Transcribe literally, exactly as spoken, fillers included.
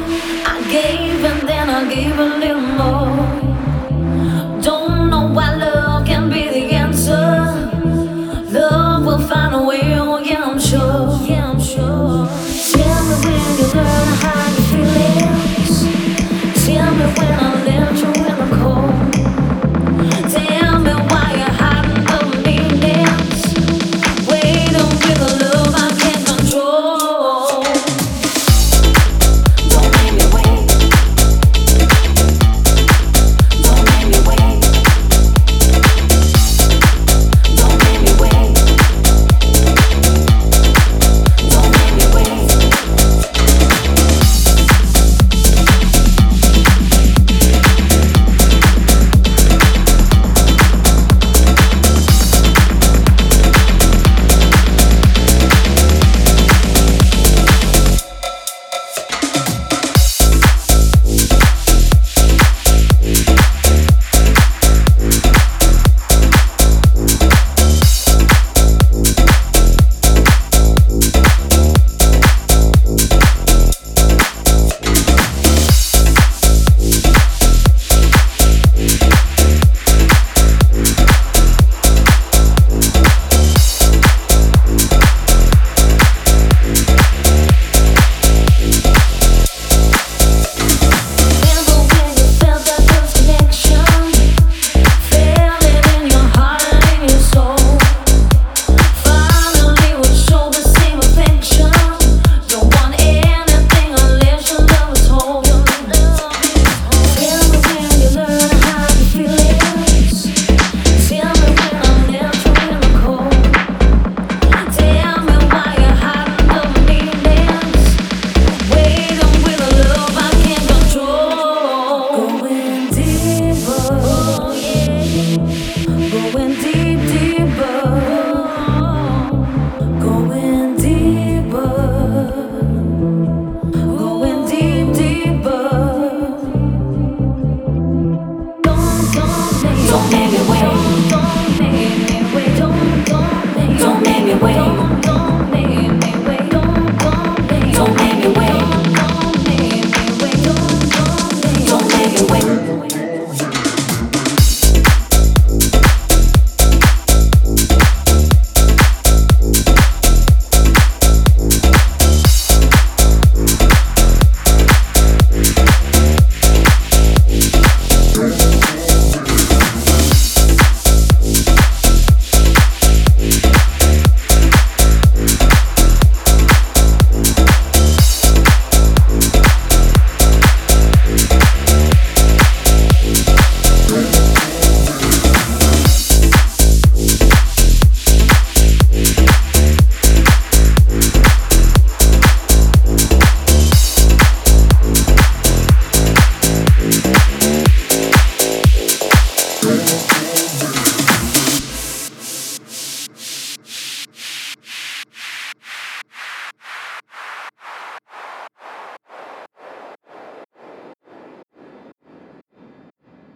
I gave and then I gave a little more. Don't know why love can be the answer. Love will find a way, oh yeah, I'm sure. Yeah, I'm sure. Tell me when you learn how you feel it. Tell me when I left you in the cold. Tell me why you're hiding the meanings. Waiting with a love I can't control. We'll be right back.